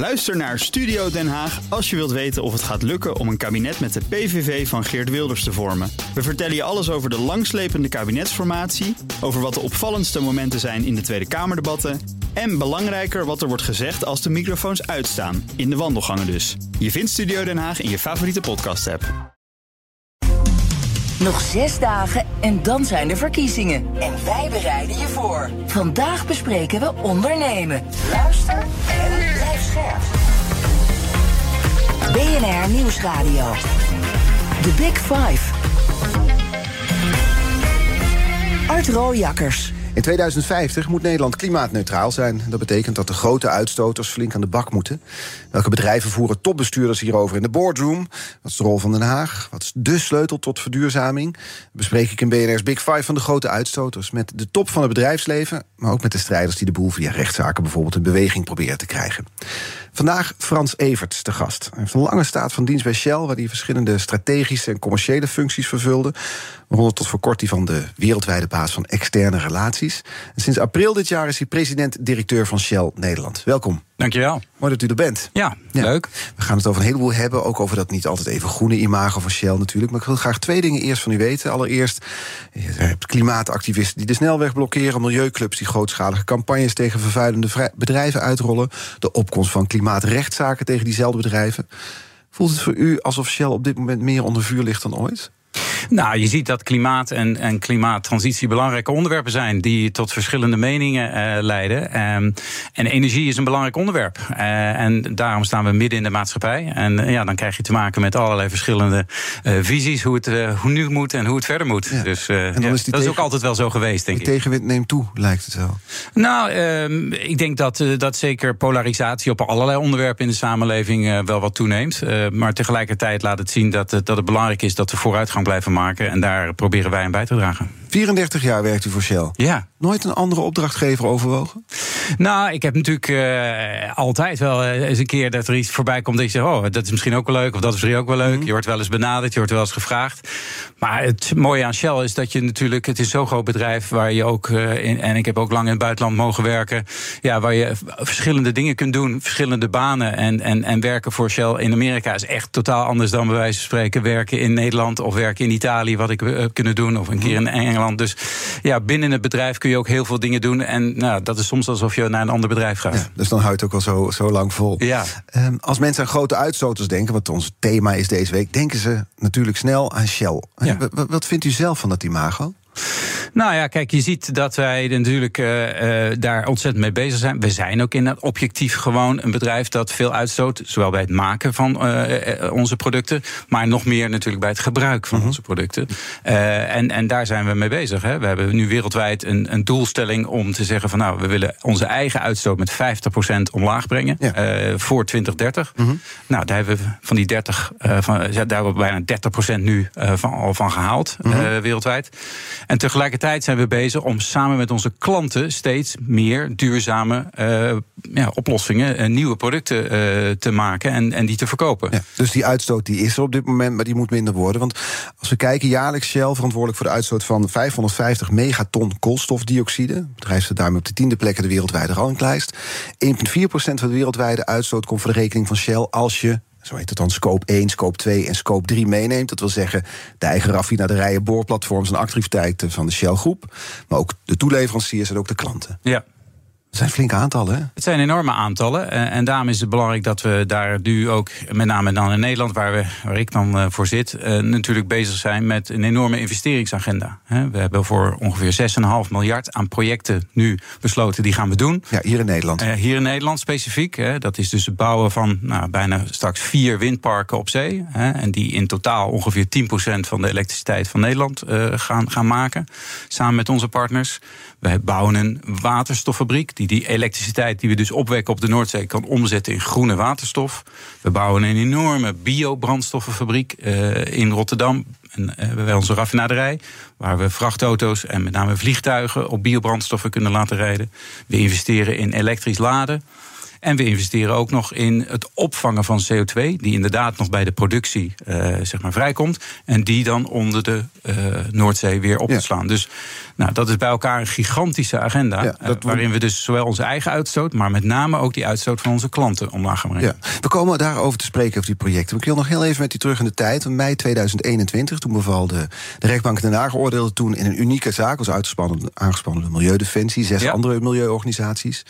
Luister naar Studio Den Haag als je wilt weten of het gaat lukken om een kabinet met de PVV van Geert Wilders te vormen. We vertellen je alles over de langslepende kabinetsformatie, over wat de opvallendste momenten zijn in de Tweede Kamerdebatten en belangrijker wat er wordt gezegd als de microfoons uitstaan, in de wandelgangen dus. Je vindt Studio Den Haag in je favoriete podcast-app. Nog 6 dagen en dan zijn de verkiezingen. En wij bereiden je voor. Vandaag bespreken we ondernemen. Luister en blijf scherp. BNR Nieuwsradio. The Big Five. Art Rooijakkers. In 2050 moet Nederland klimaatneutraal zijn. Dat betekent dat de grote uitstoters flink aan de bak moeten. Welke bedrijven voeren topbestuurders hierover in de boardroom? Wat is de rol van Den Haag? Wat is de sleutel tot verduurzaming? Dat bespreek ik in BNR's Big Five van de grote uitstoters. Met de top van het bedrijfsleven, maar ook met de strijders die de boel via rechtszaken bijvoorbeeld in beweging proberen te krijgen. Vandaag Frans Everts te gast. Hij heeft een lange staat van dienst bij Shell, waar hij verschillende strategische en commerciële functies vervulde. Waaronder tot voor kort die van de wereldwijde baas van externe relaties. En sinds april dit jaar is hij president-directeur van Shell Nederland. Welkom. Dankjewel. Mooi dat u er bent. Ja, leuk. We gaan het over een heleboel hebben, ook over dat niet altijd even groene imago van Shell natuurlijk. Maar ik wil graag 2 dingen eerst van u weten. Allereerst, je hebt klimaatactivisten die de snelweg blokkeren, milieuclubs die grootschalige campagnes tegen vervuilende bedrijven uitrollen, de opkomst van klimaatrechtszaken tegen diezelfde bedrijven. Voelt het voor u alsof Shell op dit moment meer onder vuur ligt dan ooit? Nou, je ziet dat klimaat en klimaattransitie belangrijke onderwerpen zijn die tot verschillende meningen leiden. En energie is een belangrijk onderwerp. En daarom staan we midden in de maatschappij. En dan krijg je te maken met allerlei verschillende visies, hoe het nu moet en hoe het verder moet. Ja. Dus dat is ook altijd wel zo geweest, denk ik. De tegenwind neemt toe, lijkt het wel. Nou, ik denk dat zeker polarisatie op allerlei onderwerpen in de samenleving wel wat toeneemt. Maar tegelijkertijd laat het zien dat het belangrijk is dat we vooruitgang blijven maken en daar proberen wij aan bij te dragen. 34 jaar werkt u voor Shell. Ja. Nooit een andere opdrachtgever overwogen? Nou, ik heb natuurlijk altijd wel eens een keer dat er iets voorbij komt dat je zegt, oh, dat is misschien ook wel leuk, of dat is misschien ook wel leuk. Mm-hmm. Je wordt wel eens benaderd, je wordt wel eens gevraagd. Maar het mooie aan Shell is dat je natuurlijk, het is zo'n groot bedrijf waar je ook, en ik heb ook lang in het buitenland mogen werken, ja, waar je verschillende dingen kunt doen, verschillende banen en werken voor Shell in Amerika is echt totaal anders dan bij wijze van spreken werken in Nederland of werken in Italië, wat ik heb kunnen doen, of een keer in Engeland. Dus ja, binnen het bedrijf kun je ook heel veel dingen doen. En nou, dat is soms alsof je naar een ander bedrijf gaat. Ja, dus dan houdt het ook wel zo lang vol. Ja. Als mensen aan grote uitstoters denken, wat ons thema is deze week, denken ze natuurlijk snel aan Shell. Ja. Wat vindt u zelf van dat imago? Nou ja, kijk, je ziet dat wij natuurlijk daar ontzettend mee bezig zijn. We zijn ook in het objectief gewoon een bedrijf dat veel uitstoot. Zowel bij het maken van onze producten, maar nog meer natuurlijk bij het gebruik van onze producten. En daar zijn we mee bezig. Hè. We hebben nu wereldwijd een doelstelling om te zeggen van nou, we willen onze eigen uitstoot met 50% omlaag brengen. Ja. Voor 2030. Nou, daar hebben we van die 30, daar hebben we bijna 30% nu van gehaald wereldwijd. En tegelijkertijd zijn we bezig om samen met onze klanten steeds meer duurzame oplossingen, nieuwe producten te maken en die te verkopen. Ja, dus die uitstoot die is er op dit moment, maar die moet minder worden. Want als we kijken, jaarlijks Shell verantwoordelijk voor de uitstoot van 550 megaton koolstofdioxide. Het bedrijf staat daarmee op de 10e plek in de wereldwijde ranglijst. 1,4% van de wereldwijde uitstoot komt voor de rekening van Shell als je, zo heet het dan, scope 1, scope 2 en scope 3 meeneemt. Dat wil zeggen de eigen raffinaderijen, boorplatforms en activiteiten van de Shell-groep. Maar ook de toeleveranciers en ook de klanten. Ja. Het zijn flinke aantallen, hè? Het zijn enorme aantallen. En daarom is het belangrijk dat we daar nu ook, met name dan in Nederland, waar ik dan voor zit, natuurlijk bezig zijn met een enorme investeringsagenda. We hebben voor ongeveer 6,5 miljard aan projecten nu besloten, die gaan we doen. Ja, hier in Nederland. Hier in Nederland specifiek. Dat is dus het bouwen van bijna straks 4 windparken op zee. En die in totaal ongeveer 10% van de elektriciteit van Nederland gaan maken. Samen met onze partners. Wij bouwen een waterstoffabriek die elektriciteit die we dus opwekken op de Noordzee kan omzetten in groene waterstof. We bouwen een enorme biobrandstoffenfabriek in Rotterdam. Bij onze raffinaderij, waar we vrachtauto's en met name vliegtuigen op biobrandstoffen kunnen laten rijden. We investeren in elektrisch laden. En we investeren ook nog in het opvangen van CO2, die inderdaad nog bij de productie zeg maar vrijkomt. En die dan onder de Noordzee weer op te slaan. Dus nou, dat is bij elkaar een gigantische agenda. Ja, waarin we dus zowel onze eigen uitstoot, maar met name ook die uitstoot van onze klanten omlaag gaan brengen. Ja. We komen daarover te spreken, over die projecten. Ik wil nog heel even met u terug in de tijd. In mei 2021, toen beval de rechtbank Den Haag oordeelde toen in een unieke zaak, was aangespannen door Milieudefensie, 6 andere milieuorganisaties.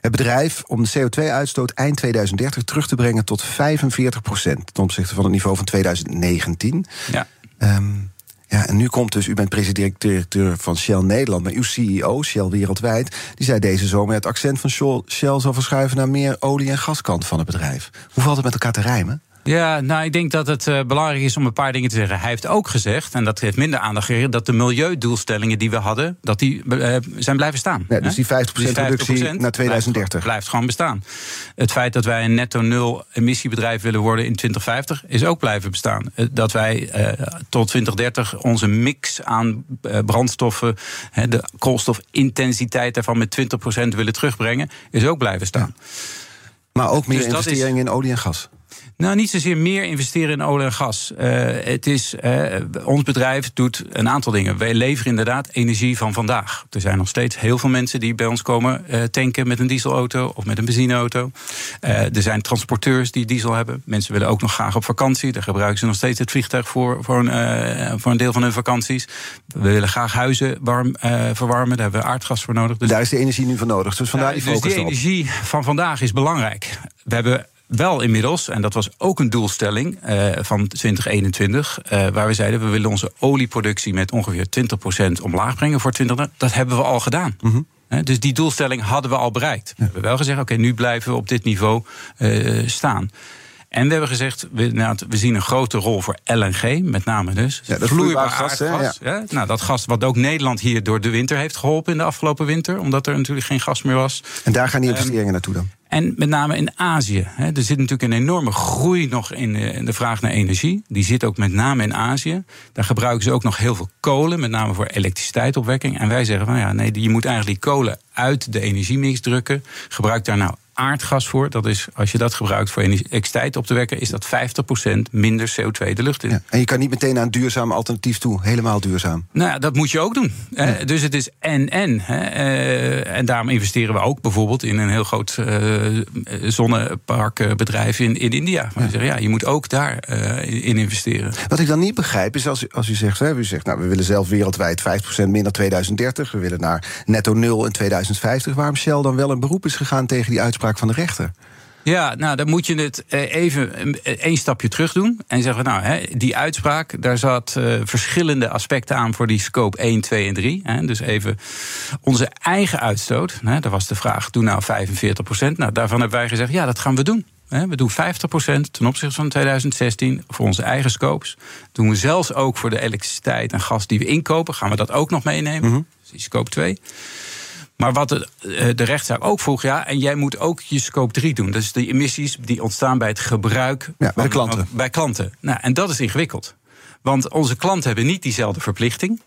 Het bedrijf om de CO2-uitstoot eind 2030 terug te brengen tot 45% ten opzichte van het niveau van 2019. Ja. En nu komt dus, u bent president-directeur van Shell Nederland, maar uw CEO, Shell Wereldwijd, die zei deze zomer het accent van Shell zal verschuiven naar meer olie- en gaskant van het bedrijf. Hoe valt het met elkaar te rijmen? Ja, nou, ik denk dat het belangrijk is om een paar dingen te zeggen. Hij heeft ook gezegd, en dat heeft minder aandacht gegeven, dat de milieudoelstellingen die we hadden, dat die zijn blijven staan. Ja, dus die 50% reductie naar 2030. Blijft gewoon bestaan. Het feit dat wij een netto nul emissiebedrijf willen worden in 2050 is ook blijven bestaan. Dat wij tot 2030 onze mix aan brandstoffen, de koolstofintensiteit daarvan met 20% willen terugbrengen, is ook blijven staan. Ja. Maar ook meer dus investeringen in olie en gas. Nou, niet zozeer meer investeren in olie en gas. Ons bedrijf doet een aantal dingen. Wij leveren inderdaad energie van vandaag. Er zijn nog steeds heel veel mensen die bij ons komen tanken met een dieselauto of met een benzineauto. Er zijn transporteurs die diesel hebben. Mensen willen ook nog graag op vakantie. Daar gebruiken ze nog steeds het vliegtuig voor een deel van hun vakanties. We willen graag huizen verwarmen. Daar hebben we aardgas voor nodig. Dus daar is de energie nu voor nodig. Dus vandaar die focus op. Dus die energie van vandaag is belangrijk. We hebben wel inmiddels, en dat was ook een doelstelling van 2021... waar we zeiden, we willen onze olieproductie met ongeveer 20% omlaag brengen voor 2020. Dat hebben we al gedaan. Mm-hmm. Dus die doelstelling hadden we al bereikt. Ja. We hebben wel gezegd, oké, nu blijven we op dit niveau staan. En we hebben gezegd, we zien een grote rol voor LNG, met name dus. Ja, dat vloeibaar gas. Aardgas, ja. Nou, dat gas wat ook Nederland hier door de winter heeft geholpen in de afgelopen winter, omdat er natuurlijk geen gas meer was. En daar gaan die investeringen naartoe dan? En met name in Azië. Er zit natuurlijk een enorme groei nog in de vraag naar energie. Die zit ook met name in Azië. Daar gebruiken ze ook nog heel veel kolen, met name voor elektriciteitsopwekking. En wij zeggen van je moet eigenlijk die kolen uit de energiemix drukken. Gebruik daar nou aardgas voor. Dat is, als je dat gebruikt voor elektriciteit op te wekken, is dat 50% minder CO2 de lucht in. Ja, en je kan niet meteen naar een duurzaam alternatief toe. Helemaal duurzaam. Nou ja, dat moet je ook doen. Ja. Dus het is en. En daarom investeren we ook bijvoorbeeld in een heel groot zonneparkbedrijf in India. Maar je moet ook daar in investeren. Wat ik dan niet begrijp is als u zegt, we willen zelf wereldwijd 5% minder 2030. We willen naar netto nul in 2050. Waarom Shell dan wel een beroep is gegaan tegen die uitspraak van de rechter? Ja, nou, dan moet je het even één stapje terug doen. En zeggen we, die uitspraak, daar zat verschillende aspecten aan voor die scope 1, 2 en 3. Dus even onze eigen uitstoot. Daar was de vraag, doe nou 45%. Nou, daarvan hebben wij gezegd, ja, dat gaan we doen. We doen 50% ten opzichte van 2016 voor onze eigen scopes. Doen we zelfs ook voor de elektriciteit en gas die we inkopen. Gaan we dat ook nog meenemen? Mm-hmm. Dus die scope 2. Maar wat de rechtszaak ook vroeg, en jij moet ook je scope 3 doen. Dus de emissies die ontstaan bij het gebruik bij klanten. Nou, en dat is ingewikkeld. Want onze klanten hebben niet diezelfde verplichting.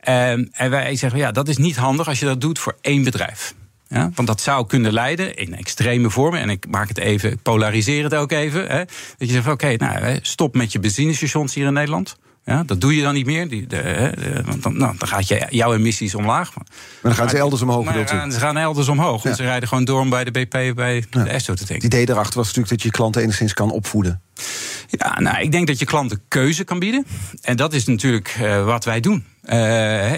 En wij zeggen, dat is niet handig als je dat doet voor één bedrijf. Ja, want dat zou kunnen leiden in extreme vormen. En ik polariseer het ook even. Dat je zegt, stop met je benzinestations hier in Nederland. Ja, dat doe je dan niet meer. Dan gaat jouw emissies omlaag. Maar dan gaan ze elders omhoog. Want ze rijden gewoon door om bij de BP bij de Esso te tanken. Het idee daarachter was natuurlijk dat je klanten enigszins kan opvoeden. Ja, nou, ik denk dat je klanten keuze kan bieden. En dat is natuurlijk wat wij doen.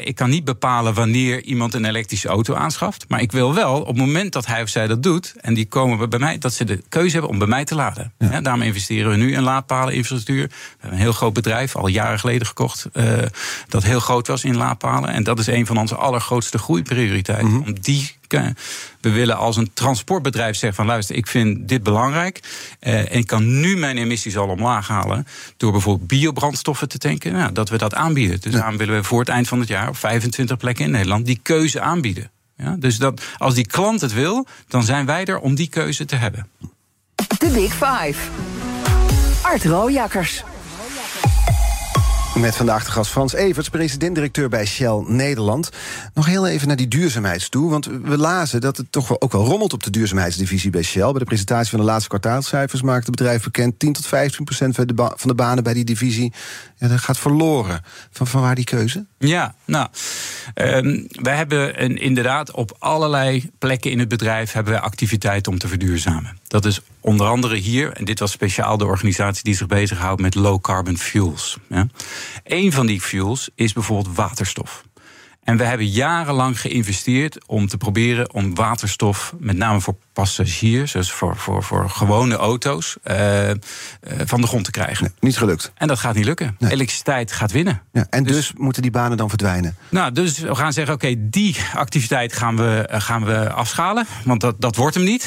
Ik kan niet bepalen wanneer iemand een elektrische auto aanschaft. Maar ik wil wel, op het moment dat hij of zij dat doet, en die komen bij mij, dat ze de keuze hebben om bij mij te laden. Ja. Ja, daarom investeren we nu in laadpaleninfrastructuur. We hebben een heel groot bedrijf, al jaren geleden gekocht, dat heel groot was in laadpalen. En dat is een van onze allergrootste groeiprioriteiten. Mm-hmm. We willen als een transportbedrijf zeggen van luister, ik vind dit belangrijk. En ik kan nu mijn emissies al omlaag halen door bijvoorbeeld biobrandstoffen te tanken. Nou, dat we dat aanbieden. Dus daarom willen we voor het eind van het jaar op 25 plekken in Nederland die keuze aanbieden. Ja, dus dat, als die klant het wil, dan zijn wij er om die keuze te hebben. The Big Five. Art Rooijakkers. Met vandaag de gast Frans Everts, president-directeur bij Shell Nederland. Nog heel even naar die duurzaamheid toe, want we lazen dat het toch wel ook wel rommelt op de duurzaamheidsdivisie bij Shell. Bij de presentatie van de laatste kwartaalcijfers maakte het bedrijf bekend 10-15% van de banen bij die divisie gaat verloren. Van waar die keuze? Ja, nou, wij hebben inderdaad op allerlei plekken in het bedrijf hebben we activiteiten om te verduurzamen. Dat is onder andere hier, en dit was speciaal de organisatie die zich bezighoudt met low-carbon fuels. Ja. Eén van die fuels is bijvoorbeeld waterstof. En we hebben jarenlang geïnvesteerd om te proberen om waterstof, met name voor passagiers, dus voor gewone auto's, van de grond te krijgen. Nee, niet gelukt. En dat gaat niet lukken. Nee. Elektriciteit gaat winnen. Ja, en dus moeten die banen dan verdwijnen? Nou, dus we gaan zeggen, oké, die activiteit gaan we afschalen, want dat wordt hem niet.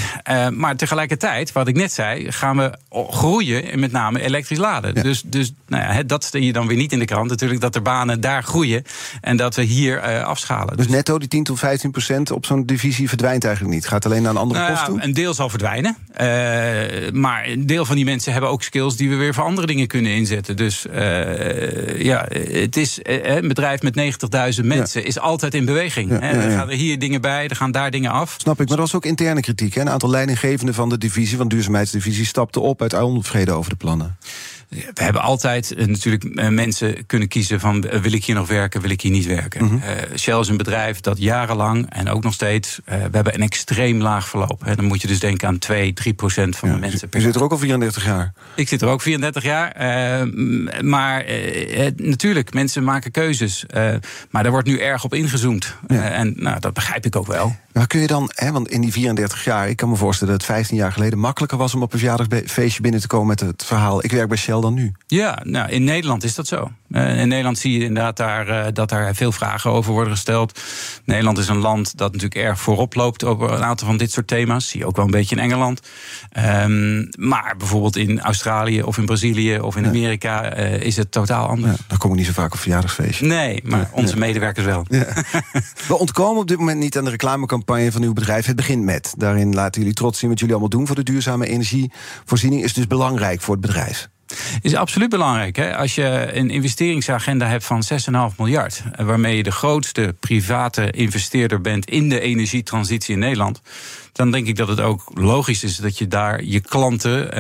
Maar tegelijkertijd, wat ik net zei, gaan we groeien en met name elektrisch laden. Ja. Dus nou ja, dat zie je dan weer niet in de krant natuurlijk, dat er banen daar groeien en dat we hier afschalen. Dus netto die 10-15% op zo'n divisie verdwijnt eigenlijk niet. Gaat alleen naar een andere post toe? Een deel zal verdwijnen. Maar een deel van die mensen hebben ook skills die we weer voor andere dingen kunnen inzetten. Dus het is een bedrijf met 90.000 mensen. Ja. Is altijd in beweging. Ja, ja. Er gaan er hier dingen bij, er gaan daar dingen af. Snap ik, maar dat was ook interne kritiek. Hè? Een aantal leidinggevenden van de divisie, van de duurzaamheidsdivisie, stapten op uit onvrede over de plannen. We hebben altijd natuurlijk mensen kunnen kiezen van wil ik hier nog werken, wil ik hier niet werken. Mm-hmm. Shell is een bedrijf dat jarenlang en ook nog steeds, we hebben een extreem laag verloop. Dan moet je dus denken aan 2-3% van de mensen. Je zit er ook al 34 jaar. Ik zit er ook 34 jaar. Maar natuurlijk, mensen maken keuzes. Maar daar wordt nu erg op ingezoomd. Ja. En nou, dat begrijp ik ook wel. Maar kun je dan, want in die 34 jaar, ik kan me voorstellen dat het 15 jaar geleden makkelijker was om op een verjaardagsfeestje binnen te komen met het verhaal, ik werk bij Shell dan nu. Ja, nou, in Nederland is dat zo. In Nederland zie je inderdaad dat daar veel vragen over worden gesteld. Nederland is een land dat natuurlijk erg voorop loopt over een aantal van dit soort thema's. Zie je ook wel een beetje in Engeland. Maar bijvoorbeeld in Australië of in Brazilië of in Amerika is het totaal anders. Ja, dan kom ik niet zo vaak op verjaardagsfeestje. Nee, maar onze medewerkers wel. Ja. We ontkomen op dit moment niet aan de reclamecampagne van uw bedrijf. Het begint met. Daarin laten jullie trots zien wat jullie allemaal doen voor de duurzame energievoorziening. Is dus belangrijk voor het bedrijf. Is absoluut belangrijk. Hè? Als je een investeringsagenda hebt van 6,5 miljard... waarmee je de grootste private investeerder bent in de energietransitie in Nederland, dan denk ik dat het ook logisch is dat je daar je klanten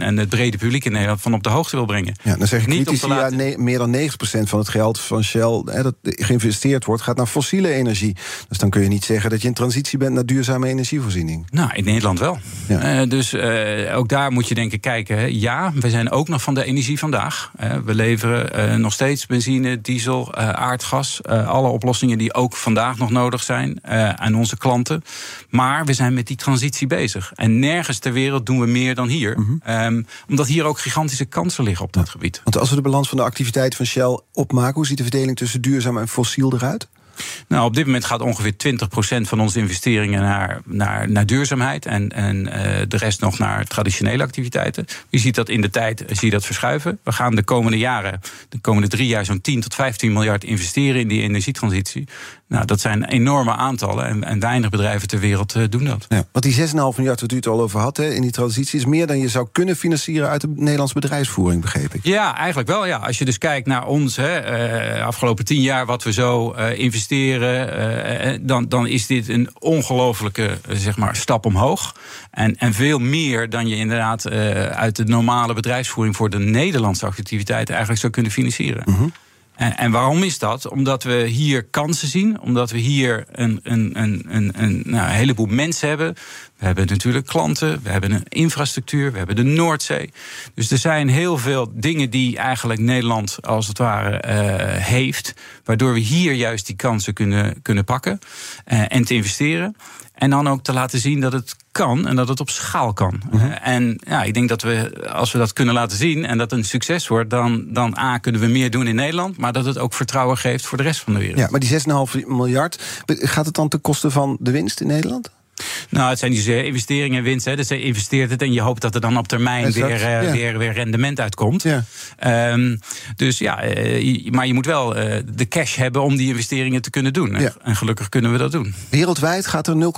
en het brede publiek in Nederland van op de hoogte wil brengen. Ja, dan zeg ik niet kritici, meer dan 90% van het geld van Shell dat geïnvesteerd wordt, gaat naar fossiele energie. Dus dan kun je niet zeggen dat je in transitie bent naar duurzame energievoorziening. Nou, in Nederland wel. Ja. Dus ook daar moet je denken, kijken, hè. Ja, we zijn ook nog van de energie vandaag. We leveren nog steeds benzine, diesel, aardgas, alle oplossingen die ook vandaag nog nodig zijn aan onze klanten. Maar we zijn met die transitie bezig. En nergens ter wereld doen we meer dan hier. Mm-hmm. Omdat hier ook gigantische kansen liggen op dat gebied. Want als we de balans van de activiteit van Shell opmaken, hoe ziet de verdeling tussen duurzaam en fossiel eruit? Nou, op dit moment gaat ongeveer 20% van onze investeringen naar duurzaamheid en de rest nog naar traditionele activiteiten. Je ziet dat in de tijd verschuiven. We gaan de komende 3 jaar, zo'n 10-15 miljard investeren in die energietransitie. Nou, dat zijn enorme aantallen en weinig bedrijven ter wereld doen dat. Ja, want die 6,5 miljard wat u het al over had in die transitie is meer dan je zou kunnen financieren uit de Nederlandse bedrijfsvoering, begreep ik. Ja, eigenlijk wel. Ja. Als je dus kijkt naar ons afgelopen 10 jaar wat we zo investeren. Dan is dit een ongelofelijke stap omhoog. En veel meer dan je inderdaad uit de normale bedrijfsvoering voor de Nederlandse activiteiten eigenlijk zou kunnen financieren. Mm-hmm. En waarom is dat? Omdat we hier kansen zien. Omdat we hier een heleboel mensen hebben. We hebben natuurlijk klanten. We hebben een infrastructuur. We hebben de Noordzee. Dus er zijn heel veel dingen die eigenlijk Nederland als het ware heeft. Waardoor we hier juist die kansen kunnen pakken. En te investeren. En dan ook te laten zien dat het kan en dat het op schaal kan. Mm-hmm. En ja, ik denk dat we, als we dat kunnen laten zien en dat een succes wordt, dan kunnen we meer doen in Nederland, maar dat het ook vertrouwen geeft voor de rest van de wereld. Ja, maar die 6,5 miljard, gaat het dan ten koste van de winst in Nederland? Nou, het zijn dus investeringen en winst. Hè. Dus je investeert het en je hoopt dat er dan op termijn weer rendement uitkomt. Ja. Maar je moet wel de cash hebben om die investeringen te kunnen doen. Ja. En gelukkig kunnen we dat doen. Wereldwijd gaat er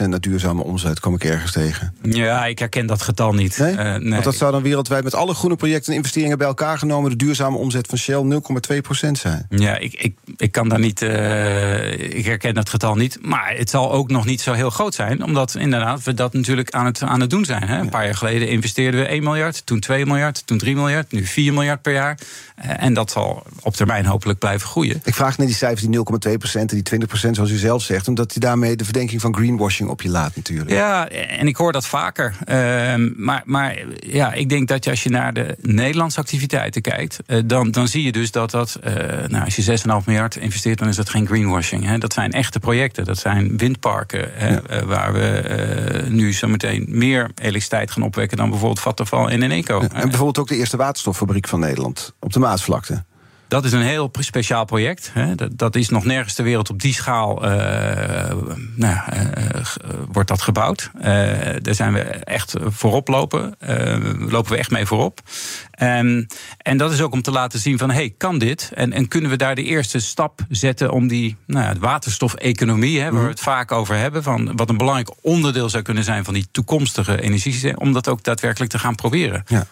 0,2% naar duurzame omzet, kom ik ergens tegen. Ja, ik herken dat getal niet. Nee? Nee. Want dat zou dan wereldwijd met alle groene projecten en investeringen bij elkaar genomen de duurzame omzet van Shell 0,2% zijn. Ja, ik kan daar niet... ik herken dat getal niet. Maar het zal ook nog niet zo heel groot zijn, omdat inderdaad we dat natuurlijk aan het doen zijn. Hè? Ja. Een paar jaar geleden investeerden we 1 miljard, toen 2 miljard, toen 3 miljard, nu 4 miljard per jaar. En dat zal op termijn hopelijk blijven groeien. Ik vraag naar die cijfers, die 0,2% en die 20%, zoals u zelf zegt, omdat je daarmee de verdenking van greenwashing op je laat natuurlijk. Ja, en ik hoor dat vaker. Maar ja, ik denk dat als je naar de Nederlandse activiteiten kijkt, dan zie je dus dat als je 6,5 miljard investeert, dan is dat geen greenwashing. Hè? Dat zijn echte projecten, dat zijn windparken, hè? Ja. Waar we nu zometeen meer elektriciteit gaan opwekken dan bijvoorbeeld Vattenfall en Eneco. En bijvoorbeeld ook de eerste waterstoffabriek van Nederland op de Maasvlakte. Dat is een heel speciaal project. Hè. Dat is nog nergens ter wereld op die schaal wordt dat gebouwd. Daar zijn we echt voorop lopen. Lopen we echt mee voorop. En dat is ook om te laten zien van, hey, kan dit? En kunnen we daar de eerste stap zetten om die waterstof-economie, hè, waar we het vaak over hebben, van wat een belangrijk onderdeel zou kunnen zijn van die toekomstige energie, om dat ook daadwerkelijk te gaan proberen. Ja.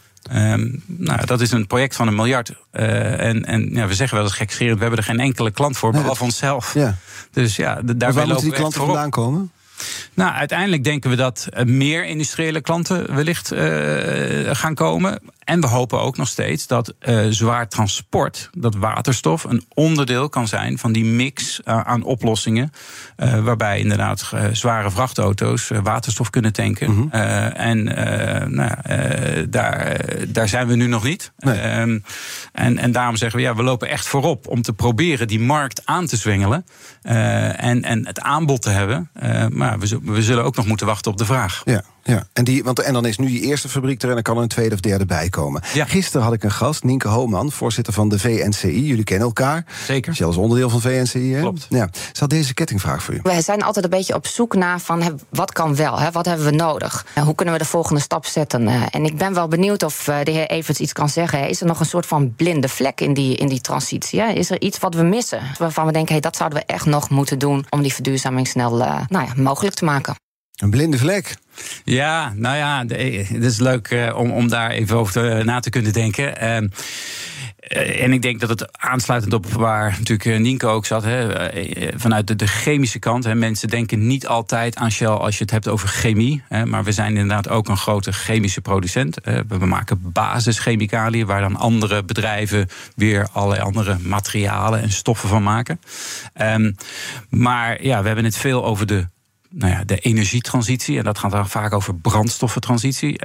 Dat is een project van 1 miljard. We zeggen wel eens gekscherend, we hebben er geen enkele klant voor, behalve onszelf. Ja. Dus ja, daarbij lopen we echt voorop. Waar moeten die klanten vandaan komen? Nou, uiteindelijk denken we dat meer industriële klanten wellicht gaan komen. En we hopen ook nog steeds dat zwaar transport, dat waterstof, een onderdeel kan zijn van die mix aan oplossingen. Waarbij inderdaad zware vrachtauto's waterstof kunnen tanken. Mm-hmm. Daar zijn we nu nog niet. Nee. En daarom zeggen we, ja, we lopen echt voorop om te proberen die markt aan te zwengelen. En het aanbod te hebben. Maar we zullen ook nog moeten wachten op de vraag. Ja. Ja, en dan is nu die eerste fabriek er en dan kan er een tweede of derde bij komen. Ja. Gisteren had ik een gast, Nienke Homan, voorzitter van de VNCI. Jullie kennen elkaar. Zeker. Shell is onderdeel van VNCI. Hè? Klopt. Ja. Ze had deze kettingvraag voor u. We zijn altijd een beetje op zoek naar van wat kan wel, hè? Wat hebben we nodig? Hoe kunnen we de volgende stap zetten? En ik ben wel benieuwd of de heer Everts iets kan zeggen. Is er nog een soort van blinde vlek in die transitie? Hè? Is er iets wat we missen? Waarvan we denken, hey, dat zouden we echt nog moeten doen om die verduurzaming snel mogelijk te maken? Een blinde vlek. Ja, nou ja, het is leuk om daar even over na te kunnen denken. En ik denk dat het aansluitend op waar natuurlijk Nienke ook zat, hè, vanuit de chemische kant. Hè, mensen denken niet altijd aan Shell als je het hebt over chemie. Hè, maar we zijn inderdaad ook een grote chemische producent. We maken basischemicaliën waar dan andere bedrijven weer allerlei andere materialen en stoffen van maken. Maar ja, we hebben het veel over de energietransitie. En dat gaat dan vaak over brandstoffentransitie.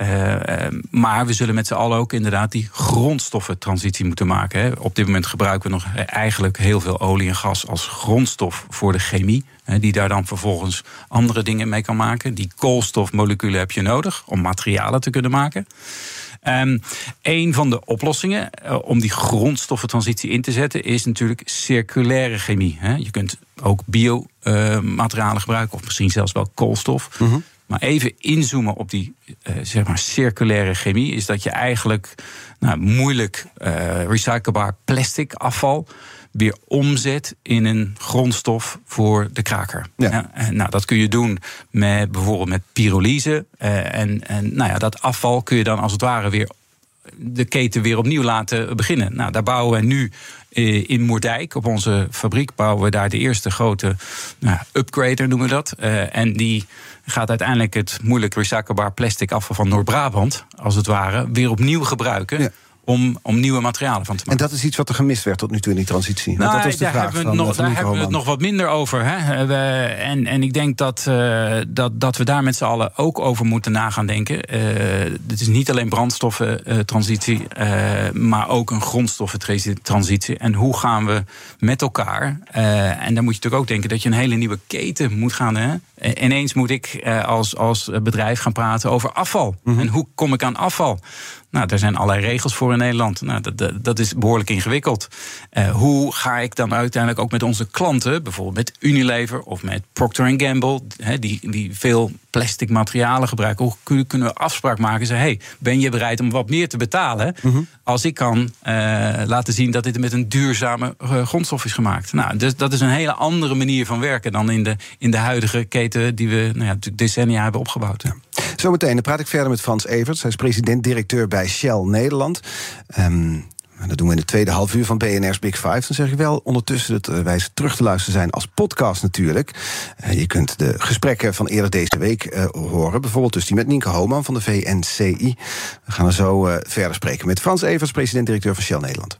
Maar we zullen met z'n allen ook inderdaad die grondstoffentransitie moeten maken. Hè. Op dit moment gebruiken we nog eigenlijk heel veel olie en gas als grondstof voor de chemie. Hè, die daar dan vervolgens andere dingen mee kan maken. Die koolstofmoleculen heb je nodig om materialen te kunnen maken. Een van de oplossingen om die grondstoffentransitie in te zetten is natuurlijk circulaire chemie. Hè. Je kunt ook biomaterialen gebruiken of misschien zelfs wel koolstof. Mm-hmm. Maar even inzoomen op die circulaire chemie is dat je eigenlijk moeilijk recyclebaar plastic afval weer omzet in een grondstof voor de kraker. Ja. Dat kun je doen met bijvoorbeeld met pyrolyse. Dat afval kun je dan als het ware weer de keten weer opnieuw laten beginnen. Nou, daar bouwen we nu in Moerdijk, op onze fabriek, bouwen we daar de eerste grote upgrader, noemen we dat. En die gaat uiteindelijk het moeilijk recyclebaar plastic afval van Noord-Brabant, als het ware, weer opnieuw gebruiken. Ja. Om nieuwe materialen van te maken. En dat is iets wat er gemist werd tot nu toe in die transitie. Nou, dat was de vraag van Nienke Homan. Daar hebben we het nog wat minder over. Hè? En ik denk dat we daar met z'n allen ook over moeten na gaan denken. Het is niet alleen brandstoffentransitie, maar ook een grondstoffentransitie. En hoe gaan we met elkaar? En dan moet je natuurlijk ook denken dat je een hele nieuwe keten moet gaan. Hè? Ineens moet ik als bedrijf gaan praten over afval. Mm-hmm. En hoe kom ik aan afval? Nou, daar zijn allerlei regels voor in Nederland. Nou, dat is behoorlijk ingewikkeld. Hoe ga ik dan uiteindelijk ook met onze klanten, bijvoorbeeld met Unilever of met Procter & Gamble, die veel plastic materialen gebruiken, hoe kunnen we afspraak maken? Zeggen, hey, ben je bereid om wat meer te betalen als ik kan laten zien dat dit met een duurzame grondstof is gemaakt? Nou, dus dat is een hele andere manier van werken dan in de huidige keten die we decennia hebben opgebouwd. Ja. Zometeen, dan praat ik verder met Frans Everts. Hij is president-directeur bij Shell Nederland. Dat doen we in de tweede half uur van BNR's Big Five. Dan zeg ik wel ondertussen dat wij ze terug te luisteren zijn als podcast natuurlijk. Je kunt de gesprekken van eerder deze week horen. Bijvoorbeeld dus die met Nienke Homan van de VNCI. We gaan er zo verder spreken met Frans Everts, president-directeur van Shell Nederland.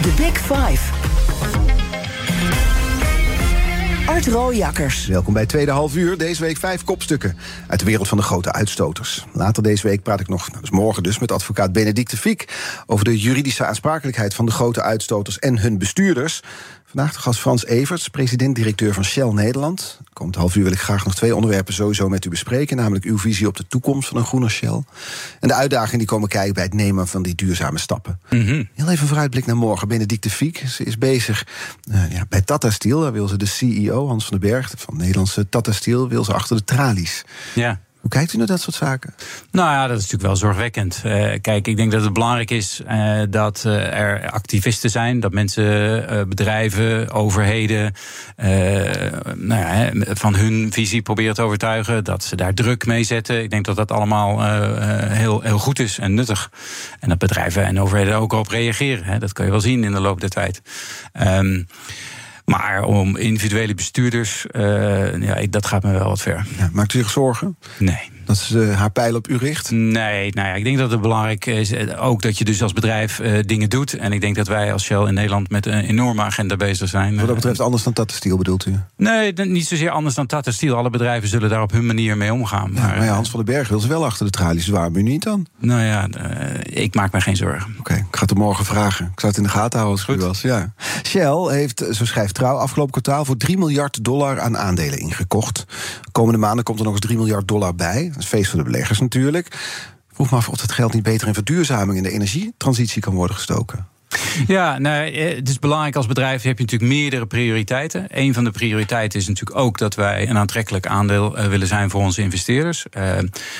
The Big Five. Art Rooijakkers. Welkom bij tweede half uur. Deze week 5 kopstukken uit de wereld van de grote uitstoters. Later deze week praat ik nog, dus morgen dus, met advocaat Bénédicte Ficq over de juridische aansprakelijkheid van de grote uitstoters en hun bestuurders. Vandaag de gast Frans Everts, president-directeur van Shell Nederland. Komend half uur wil ik graag nog 2 onderwerpen sowieso met u bespreken, namelijk uw visie op de toekomst van een groene Shell en de uitdagingen die komen kijken bij het nemen van die duurzame stappen. Mm-hmm. Heel even vooruitblik naar morgen. Bénédicte Ficq, ze is bezig bij Tata Steel. Daar wil ze de CEO, Hans van den Berg, van de Nederlandse Tata Steel, wil ze achter de tralies. Ja. Hoe kijkt u naar dat soort zaken? Nou ja, dat is natuurlijk wel zorgwekkend. Kijk, ik denk dat het belangrijk is dat er activisten zijn. Dat mensen, bedrijven, overheden van hun visie proberen te overtuigen. Dat ze daar druk mee zetten. Ik denk dat dat allemaal heel, heel goed is en nuttig. En dat bedrijven en overheden ook op reageren. Hè. Dat kun je wel zien in de loop der tijd. Maar om individuele bestuurders, dat gaat me wel wat ver. Ja, maakt u zich zorgen? Nee. Dat ze haar pijl op u richt? Nee, ik denk dat het belangrijk is ook dat je dus als bedrijf dingen doet. En ik denk dat wij als Shell in Nederland met een enorme agenda bezig zijn. Wat dat betreft anders dan Tata Steel bedoelt u? Nee, niet zozeer anders dan Tata Steel. Alle bedrijven zullen daar op hun manier mee omgaan. Ja, maar Hans van den Berg wil ze wel achter de tralies. Waarom u niet dan? Nou ja, ik maak me geen zorgen. Oké, ik ga het morgen vragen. Ik zou het in de gaten houden als u was. Ja. Shell heeft, zo schrijft Trouw, afgelopen kwartaal voor $3 miljard aan aandelen ingekocht. Komende maanden komt er nog eens $3 miljard bij. Dat is feest voor de beleggers natuurlijk. Ik vroeg me af of dat geld niet beter in verduurzaming en de energietransitie kan worden gestoken. Ja, het is belangrijk als bedrijf, heb je natuurlijk meerdere prioriteiten. Een van de prioriteiten is natuurlijk ook dat wij een aantrekkelijk aandeel willen zijn voor onze investeerders.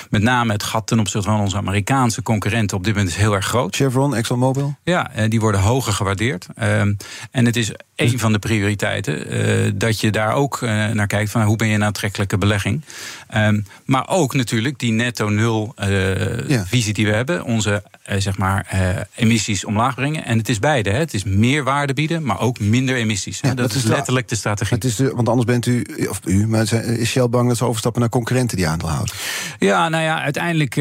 Met name het gat ten opzichte van onze Amerikaanse concurrenten op dit moment is heel erg groot. Chevron, ExxonMobil? Ja, die worden hoger gewaardeerd. En het is een van de prioriteiten dat je daar ook naar kijkt van hoe ben je een aantrekkelijke belegging. Maar ook natuurlijk die netto nul visie die we hebben. Onze emissies omlaag brengen. En het is beide. Hè. Het is meer waarde bieden, maar ook minder emissies. Ja, dat is letterlijk de strategie. Het is want anders bent u, of u, maar is Shell bang dat ze overstappen naar concurrenten die aandeel houden? Ja, uiteindelijk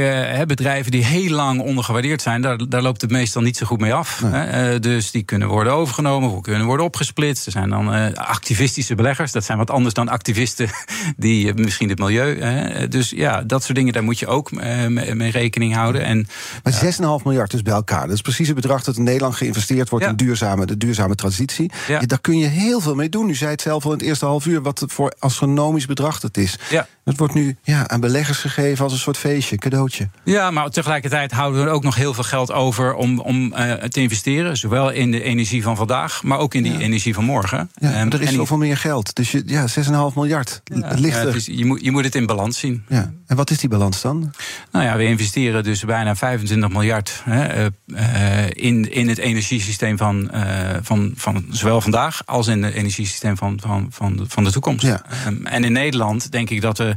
bedrijven die heel lang ondergewaardeerd zijn, daar loopt het meestal niet zo goed mee af. Nee. Hè. Dus die kunnen worden overgenomen, of kunnen worden opgesplitst. Er zijn dan activistische beleggers. Dat zijn wat anders dan activisten die misschien het milieu. Dus ja, dat soort dingen, daar moet je ook mee rekening houden. En, maar 6,5 miljard is bij elkaar. Dat is precies het bedrag dat in Nederland geïnvesteerd wordt in de duurzame transitie. Ja. Ja, daar kun je heel veel mee doen. U zei het zelf al in het eerste half uur wat het voor astronomisch bedrag het is. Ja. Het wordt nu aan beleggers gegeven als een soort feestje, cadeautje. Ja, maar tegelijkertijd houden we ook nog heel veel geld over om te investeren. Zowel in de energie van vandaag, maar ook in die energie van morgen. Ja, maar er is zoveel meer geld. Dus 6,5 miljard. Ja, je moet het in balans zien. Ja. En wat is die balans dan? Nou ja, we investeren dus bijna 25 miljard in het energiesysteem van zowel vandaag als in het energiesysteem van de toekomst. Ja. En in Nederland denk ik dat we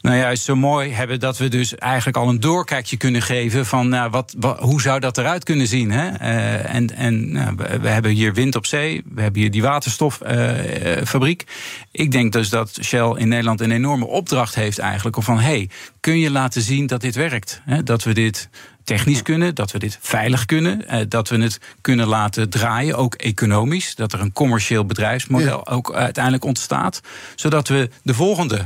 juist zo mooi hebben dat we dus eigenlijk al een doorkijkje kunnen geven van hoe zou dat eruit kunnen zien. Hè? We hebben hier wind op zee, we hebben hier die waterstoffabriek. Ik denk dus dat Shell in Nederland een enorme opdracht heeft eigenlijk. Van kun je laten zien dat dit werkt? Hè? Dat we dit technisch kunnen, dat we dit veilig kunnen, dat we het kunnen laten draaien, ook economisch, dat er een commercieel bedrijfsmodel ook uiteindelijk ontstaat, zodat we de volgende,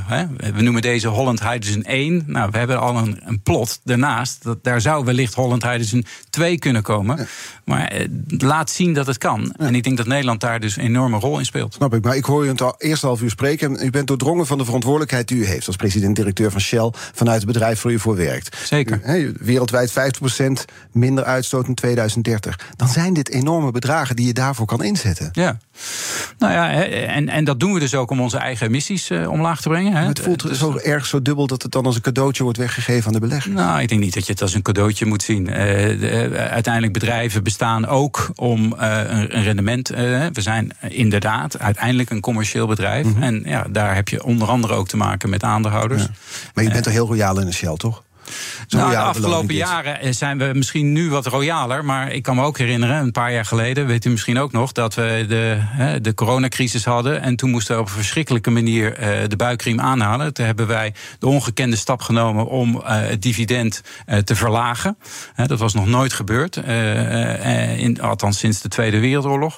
we noemen deze Holland Hydrogen 1, nou, we hebben al een plot daarnaast, daar zou wellicht Holland Hydrogen 2 kunnen komen, maar laat zien dat het kan. En ik denk dat Nederland daar dus een enorme rol in speelt. Snap ik, maar ik hoor u het eerste half uur spreken en u bent doordrongen van de verantwoordelijkheid die u heeft als president-directeur van Shell vanuit het bedrijf waar u voor werkt. Zeker. Wereldwijd 50% minder uitstoot in 2030. Dan zijn dit enorme bedragen die je daarvoor kan inzetten. Ja, nou ja, en dat doen we dus ook om onze eigen emissies omlaag te brengen. Hè. Het voelt zo erg, zo dubbel dat het dan als een cadeautje wordt weggegeven aan de beleggers. Nou, ik denk niet dat je het als een cadeautje moet zien. Uiteindelijk bedrijven bestaan ook om een rendement. We zijn inderdaad uiteindelijk een commercieel bedrijf. Mm-hmm. En ja, daar heb je onder andere ook te maken met aandeelhouders. Ja. Maar je bent toch heel royaal in de Shell, toch? Nou, de afgelopen jaren zijn we misschien nu wat royaler, maar ik kan me ook herinneren, een paar jaar geleden, weet u misschien ook nog, dat we de coronacrisis hadden en toen moesten we op een verschrikkelijke manier de buikriem aanhalen. Toen hebben wij de ongekende stap genomen om het dividend te verlagen. Dat was nog nooit gebeurd, althans sinds de Tweede Wereldoorlog.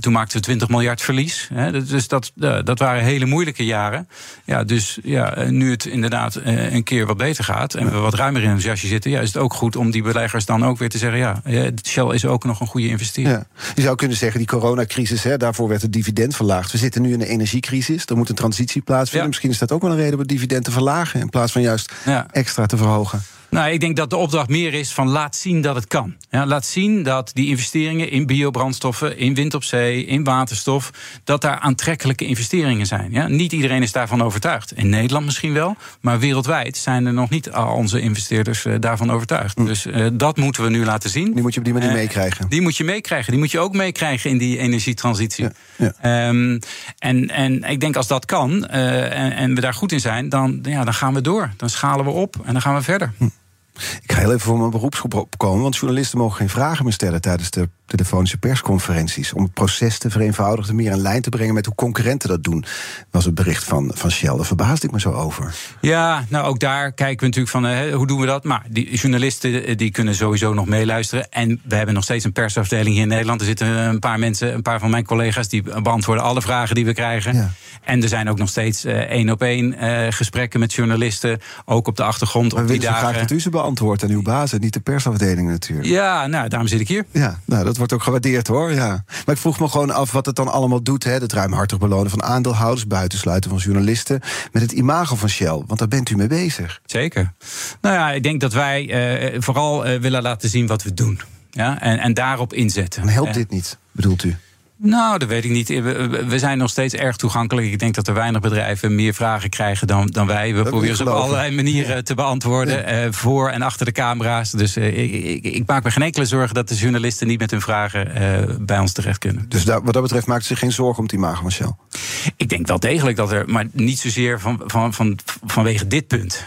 Toen maakten we 20 miljard verlies. Dus dat waren hele moeilijke jaren. Ja, dus ja, nu het inderdaad een keer wat beter gaat en we wat ruimer in ons jasje zitten, ja, is het ook goed om die beleggers dan ook weer te zeggen, ja, Shell is ook nog een goede investeerder. Ja. Je zou kunnen zeggen, die coronacrisis, daarvoor werd het dividend verlaagd. We zitten nu in een energiecrisis, er moet een transitie plaatsvinden. Ja. Misschien is dat ook wel een reden om het dividend te verlagen in plaats van juist extra te verhogen. Nou, ik denk dat de opdracht meer is van laat zien dat het kan. Ja, laat zien dat die investeringen in biobrandstoffen, in wind op zee, in waterstof, dat daar aantrekkelijke investeringen zijn. Ja, niet iedereen is daarvan overtuigd. In Nederland misschien wel, maar wereldwijd zijn er nog niet al onze investeerders daarvan overtuigd. Dus dat moeten we nu laten zien. Die moet je op die manier meekrijgen. Die moet je meekrijgen. Die moet je ook meekrijgen in die energietransitie. Ja, ja. En ik denk als dat kan en we daar goed in zijn, dan gaan we door. Dan schalen we op en dan gaan we verder. Ik ga heel even voor mijn beroepsgroep opkomen, want journalisten mogen geen vragen meer stellen tijdens de telefonische persconferenties. Om het proces te vereenvoudigen, meer in lijn te brengen met hoe concurrenten dat doen, was het bericht van Shell. Daar verbaasde ik me zo over. Ja, nou ook daar kijken we natuurlijk van, hoe doen we dat? Maar die journalisten die kunnen sowieso nog meeluisteren. En we hebben nog steeds een persafdeling hier in Nederland. Er zitten een paar mensen, een paar van mijn collega's, die beantwoorden alle vragen die we krijgen. Ja. En er zijn ook nog steeds één-op-één gesprekken met journalisten, ook op de achtergrond. Maar op die dagen. Graag dat u ze beantwoordt aan uw baas, niet de persafdeling natuurlijk. Ja, nou, daarom zit ik hier. Ja, nou, dat wordt ook gewaardeerd, hoor. Ja. Maar ik vroeg me gewoon af wat het dan allemaal doet. Het ruimhartig belonen van aandeelhouders, buitensluiten van journalisten, met het imago van Shell. Want daar bent u mee bezig. Zeker. Nou ja, ik denk dat wij vooral willen laten zien wat we doen. Ja? En daarop inzetten. Maar helpt dit niet, bedoelt u? Nou, dat weet ik niet. We zijn nog steeds erg toegankelijk. Ik denk dat er weinig bedrijven meer vragen krijgen dan wij. We proberen ze op allerlei manieren te beantwoorden. Ja. Voor en achter de camera's. Dus ik maak me geen enkele zorgen dat de journalisten niet met hun vragen bij ons terecht kunnen. Dus wat dat betreft maakt ze geen zorgen om het imago van Shell? Ik denk wel degelijk dat er, maar niet zozeer vanwege dit punt.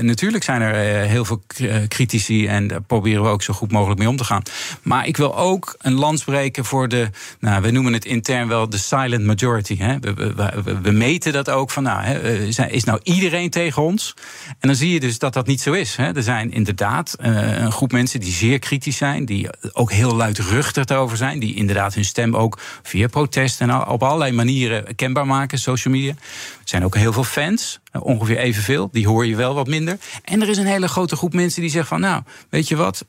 Natuurlijk zijn er heel veel critici en daar proberen we ook zo goed mogelijk mee om te gaan. Maar ik wil ook een lans breken voor de, we noemen het intern wel de silent majority. Hè? We meten dat ook van, is nou iedereen tegen ons? En dan zie je dus dat dat niet zo is. Hè? Er zijn inderdaad een groep mensen die zeer kritisch zijn, die ook heel luidruchtig erover zijn, die inderdaad hun stem ook via protest en op allerlei manieren kenbaar maken, social media. Er zijn ook heel veel fans, ongeveer evenveel, die hoor je wel wat minder. En er is een hele grote groep mensen die zegt van, nou, weet je wat,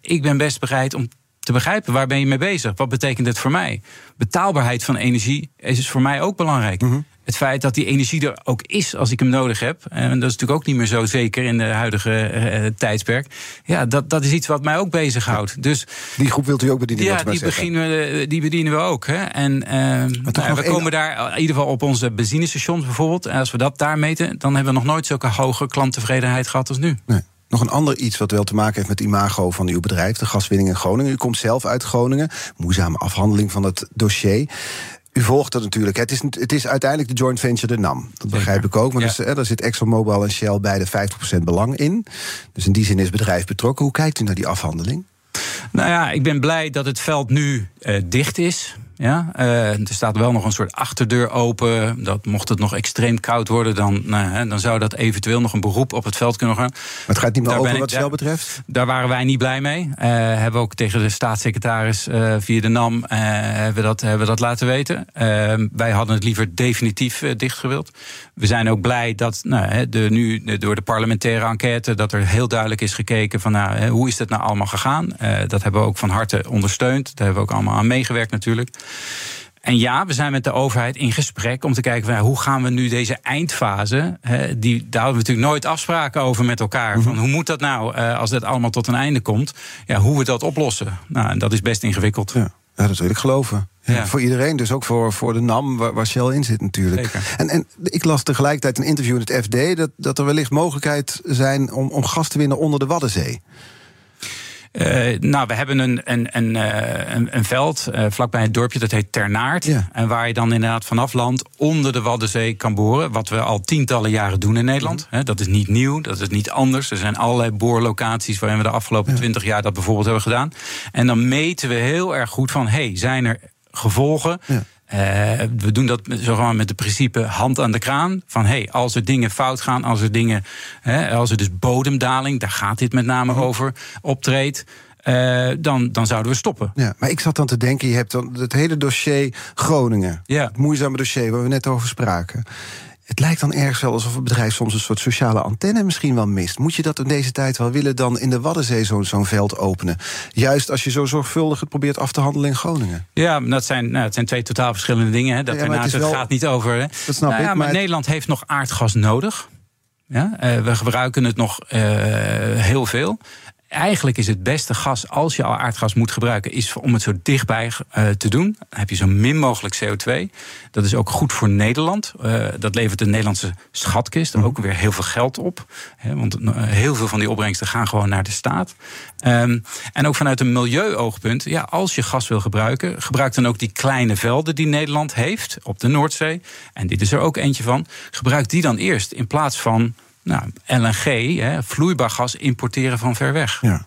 ik ben best bereid om te begrijpen, waar ben je mee bezig? Wat betekent het voor mij? Betaalbaarheid van energie is voor mij ook belangrijk. Mm-hmm. Het feit dat die energie er ook is als ik hem nodig heb, en dat is natuurlijk ook niet meer zo zeker in de huidige tijdsperk. Ja, dat is iets wat mij ook bezighoudt. Ja. Dus die groep wilt u ook bedienen? Ja, die bedienen we ook. Hè. En we komen daar in ieder geval op onze benzinestations bijvoorbeeld. En als we dat daar meten, dan hebben we nog nooit zulke hoge klanttevredenheid gehad als nu. Nee. Nog een ander iets wat wel te maken heeft met het imago van uw bedrijf, de gaswinning in Groningen. U komt zelf uit Groningen, moeizame afhandeling van het dossier. U volgt dat natuurlijk. Het is uiteindelijk de joint venture de NAM. Dat begrijp ik ook. Maar daar zit ExxonMobil en Shell beide 50% belang in. Dus in die zin is het bedrijf betrokken. Hoe kijkt u naar die afhandeling? Nou ja, ik ben blij dat het veld nu dicht is. Ja? Er staat wel nog een soort achterdeur open. Dat mocht het nog extreem koud worden, dan zou dat eventueel nog een beroep op het veld kunnen gaan. Maar het gaat niet meer over wat Shell betreft? Daar waren wij niet blij mee. Hebben we ook tegen de staatssecretaris via de NAM hebben we dat laten weten. Wij hadden het liever definitief dicht gewild. We zijn ook blij dat door de parlementaire enquête dat er heel duidelijk is gekeken van hoe is dat nou allemaal gegaan. Dat hebben we ook van harte ondersteund. Daar hebben we ook allemaal aan meegewerkt natuurlijk. En ja, we zijn met de overheid in gesprek om te kijken van, hoe gaan we nu deze eindfase. Daar hadden we natuurlijk nooit afspraken over met elkaar. Van hoe moet dat nou als dit allemaal tot een einde komt? Ja, hoe we dat oplossen? Nou, en dat is best ingewikkeld. Ja. Ja, dat wil ik geloven. Ja. Voor iedereen, dus ook voor de NAM, waar Shell in zit natuurlijk. Zeker. En ik las tegelijkertijd een interview in het FD... dat er wellicht mogelijkheid zijn om gas te winnen onder de Waddenzee. We hebben een veld vlakbij het dorpje, dat heet Ternaard. Ja. En waar je dan inderdaad vanaf land onder de Waddenzee kan boren. Wat we al tientallen jaren doen in Nederland. Ja. Dat is niet nieuw, dat is niet anders. Er zijn allerlei boorlocaties waarin we de afgelopen 20 jaar dat bijvoorbeeld hebben gedaan. En dan meten we heel erg goed van, zijn er gevolgen? Ja. We doen dat gewoon met het principe hand aan de kraan. Van als er dingen fout gaan, als er dus bodemdaling, daar gaat dit met name over, optreedt. Dan zouden we stoppen. Ja, maar ik zat dan te denken, je hebt dan het hele dossier Groningen. Ja. Het moeizame dossier waar we net over spraken. Het lijkt dan ergens wel alsof het bedrijf soms een soort sociale antenne misschien wel mist. Moet je dat in deze tijd wel willen dan in de Waddenzee zo'n veld openen? Juist als je zo zorgvuldig het probeert af te handelen in Groningen. Ja, het zijn twee totaal verschillende dingen. Hè. Het gaat niet over. Hè. Dat snap ik. Maar Nederland heeft nog aardgas nodig. Ja? We gebruiken het nog heel veel. Eigenlijk is het beste gas, als je al aardgas moet gebruiken, is om het zo dichtbij te doen. Dan heb je zo min mogelijk CO2. Dat is ook goed voor Nederland. Dat levert de Nederlandse schatkist ook weer heel veel geld op. Hè, want heel veel van die opbrengsten gaan gewoon naar de staat. En ook vanuit een milieuoogpunt, als je gas wil gebruiken, gebruik dan ook die kleine velden die Nederland heeft op de Noordzee. En dit is er ook eentje van. Gebruik die dan eerst in plaats van LNG, vloeibaar gas importeren van ver weg. Ja.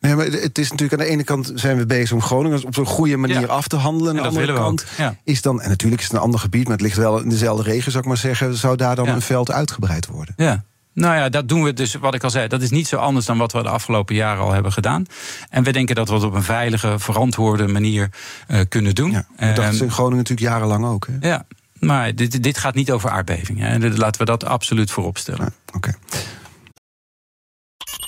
Nee, maar het is natuurlijk aan de ene kant zijn we bezig om Groningen op zo'n goede manier af te handelen. Aan de andere kant is dan, en natuurlijk is het een ander gebied, maar het ligt wel in dezelfde regio, zou ik maar zeggen, zou daar dan een veld uitgebreid worden? Ja. Dat doen we dus, wat ik al zei. Dat is niet zo anders dan wat we de afgelopen jaren al hebben gedaan. En we denken dat we het op een veilige, verantwoorde manier kunnen doen. Ja, dat is in Groningen natuurlijk jarenlang ook. Hè? Ja. Maar dit gaat niet over aardbevingen. Laten we dat absoluut vooropstellen. Ja, oké.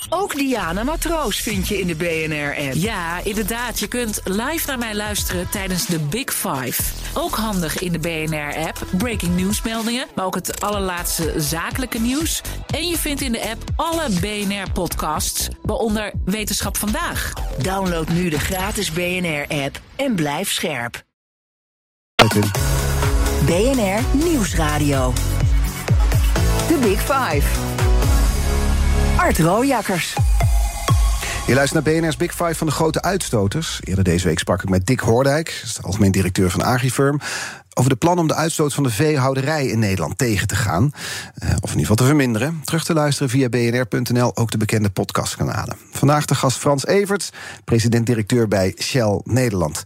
Ook Diana Matroos vind je in de BNR-app. Ja, inderdaad. Je kunt live naar mij luisteren tijdens de Big Five. Ook handig in de BNR-app. Breaking nieuwsmeldingen, maar ook het allerlaatste zakelijke nieuws. En je vindt in de app alle BNR-podcasts, waaronder Wetenschap Vandaag. Download nu de gratis BNR-app en blijf scherp. BNR Nieuwsradio. The Big Five. Art Rooijakkers. Je luistert naar BNR's Big Five van de grote uitstoters. Eerder deze week sprak ik met Dick Hoordijk, algemeen directeur van Agrifirm, over de plan om de uitstoot van de veehouderij in Nederland tegen te gaan. Of in ieder geval te verminderen. Terug te luisteren via bnr.nl, ook de bekende podcastkanalen. Vandaag de gast Frans Everts, president-directeur bij Shell Nederland.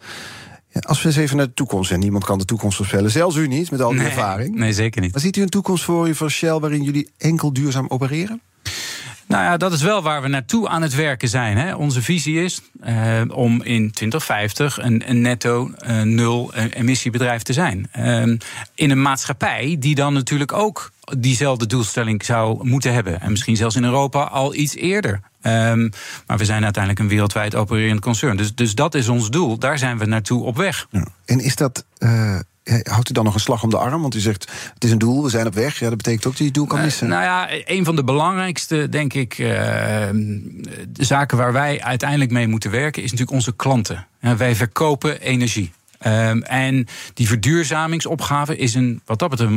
Ja, als we eens even naar de toekomst, en niemand kan de toekomst voorspellen, zelfs u niet, met al die ervaring. Nee, zeker niet. Maar ziet u een toekomst voor u van Shell waarin jullie enkel duurzaam opereren? Dat is wel waar we naartoe aan het werken zijn. Hè. Onze visie is om in 2050 een netto nul emissiebedrijf te zijn. In een maatschappij die dan natuurlijk ook diezelfde doelstelling zou moeten hebben. En misschien zelfs in Europa al iets eerder. Maar we zijn uiteindelijk een wereldwijd opererend concern. Dus dat is ons doel. Daar zijn we naartoe op weg. Ja. En is dat... Houdt u dan nog een slag om de arm? Want u zegt, het is een doel, we zijn op weg. Ja, dat betekent ook dat je het doel kan missen. Een van de belangrijkste, denk ik, de zaken waar wij uiteindelijk mee moeten werken, is natuurlijk onze klanten. Wij verkopen energie. En die verduurzamingsopgave is een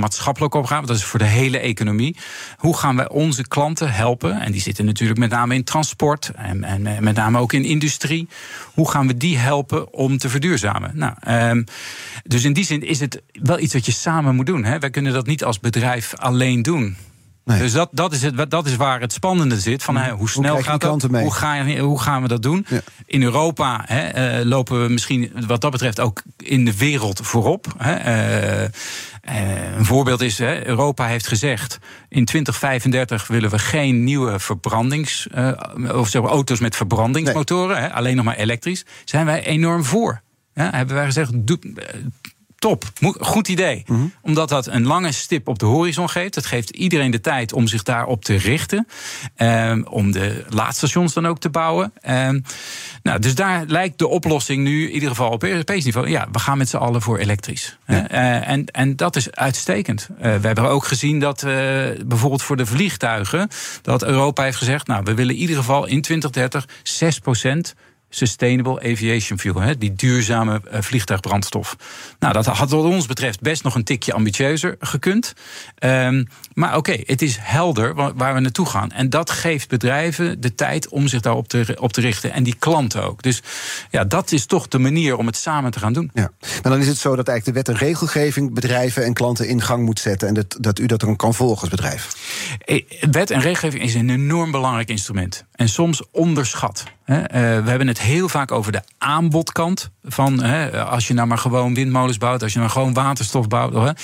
maatschappelijke opgave. Dat is voor de hele economie. Hoe gaan wij onze klanten helpen? En die zitten natuurlijk met name in transport en met name ook in industrie. Hoe gaan we die helpen om te verduurzamen? Dus in die zin is het wel iets wat je samen moet doen. Hè? Wij kunnen dat niet als bedrijf alleen doen. Nee. Dus dat is waar het spannende zit. Van, hoe snel gaat dat? Hoe gaan we dat doen? Ja. In Europa lopen we misschien wat dat betreft ook in de wereld voorop. Een voorbeeld is, Europa heeft gezegd, in 2035 willen we geen nieuwe auto's met verbrandingsmotoren. Nee. Alleen nog maar elektrisch. Zijn wij enorm voor. Hebben wij gezegd, top, goed idee. Mm-hmm. Omdat dat een lange stip op de horizon geeft. Het geeft iedereen de tijd om zich daarop te richten. Om de laadstations dan ook te bouwen. Dus daar lijkt de oplossing nu, in ieder geval op Europees niveau, ja, we gaan met z'n allen voor elektrisch. Ja. En dat is uitstekend. We hebben ook gezien dat bijvoorbeeld voor de vliegtuigen, dat Europa heeft gezegd, we willen in ieder geval in 2030 6% Sustainable Aviation Fuel, die duurzame vliegtuigbrandstof. Dat had wat ons betreft best nog een tikje ambitieuzer gekund. Maar oké, het is helder waar we naartoe gaan. En dat geeft bedrijven de tijd om zich daarop op te richten. En die klanten ook. Dus ja, dat is toch de manier om het samen te gaan doen. Ja. Maar dan is het zo dat eigenlijk de wet en regelgeving bedrijven en klanten in gang moet zetten. En dat u dat dan kan volgen als bedrijf. Wet en regelgeving is een enorm belangrijk instrument. En soms onderschat. We hebben het heel vaak over de aanbodkant. Van als je nou maar gewoon windmolens bouwt, als je nou gewoon waterstof bouwt.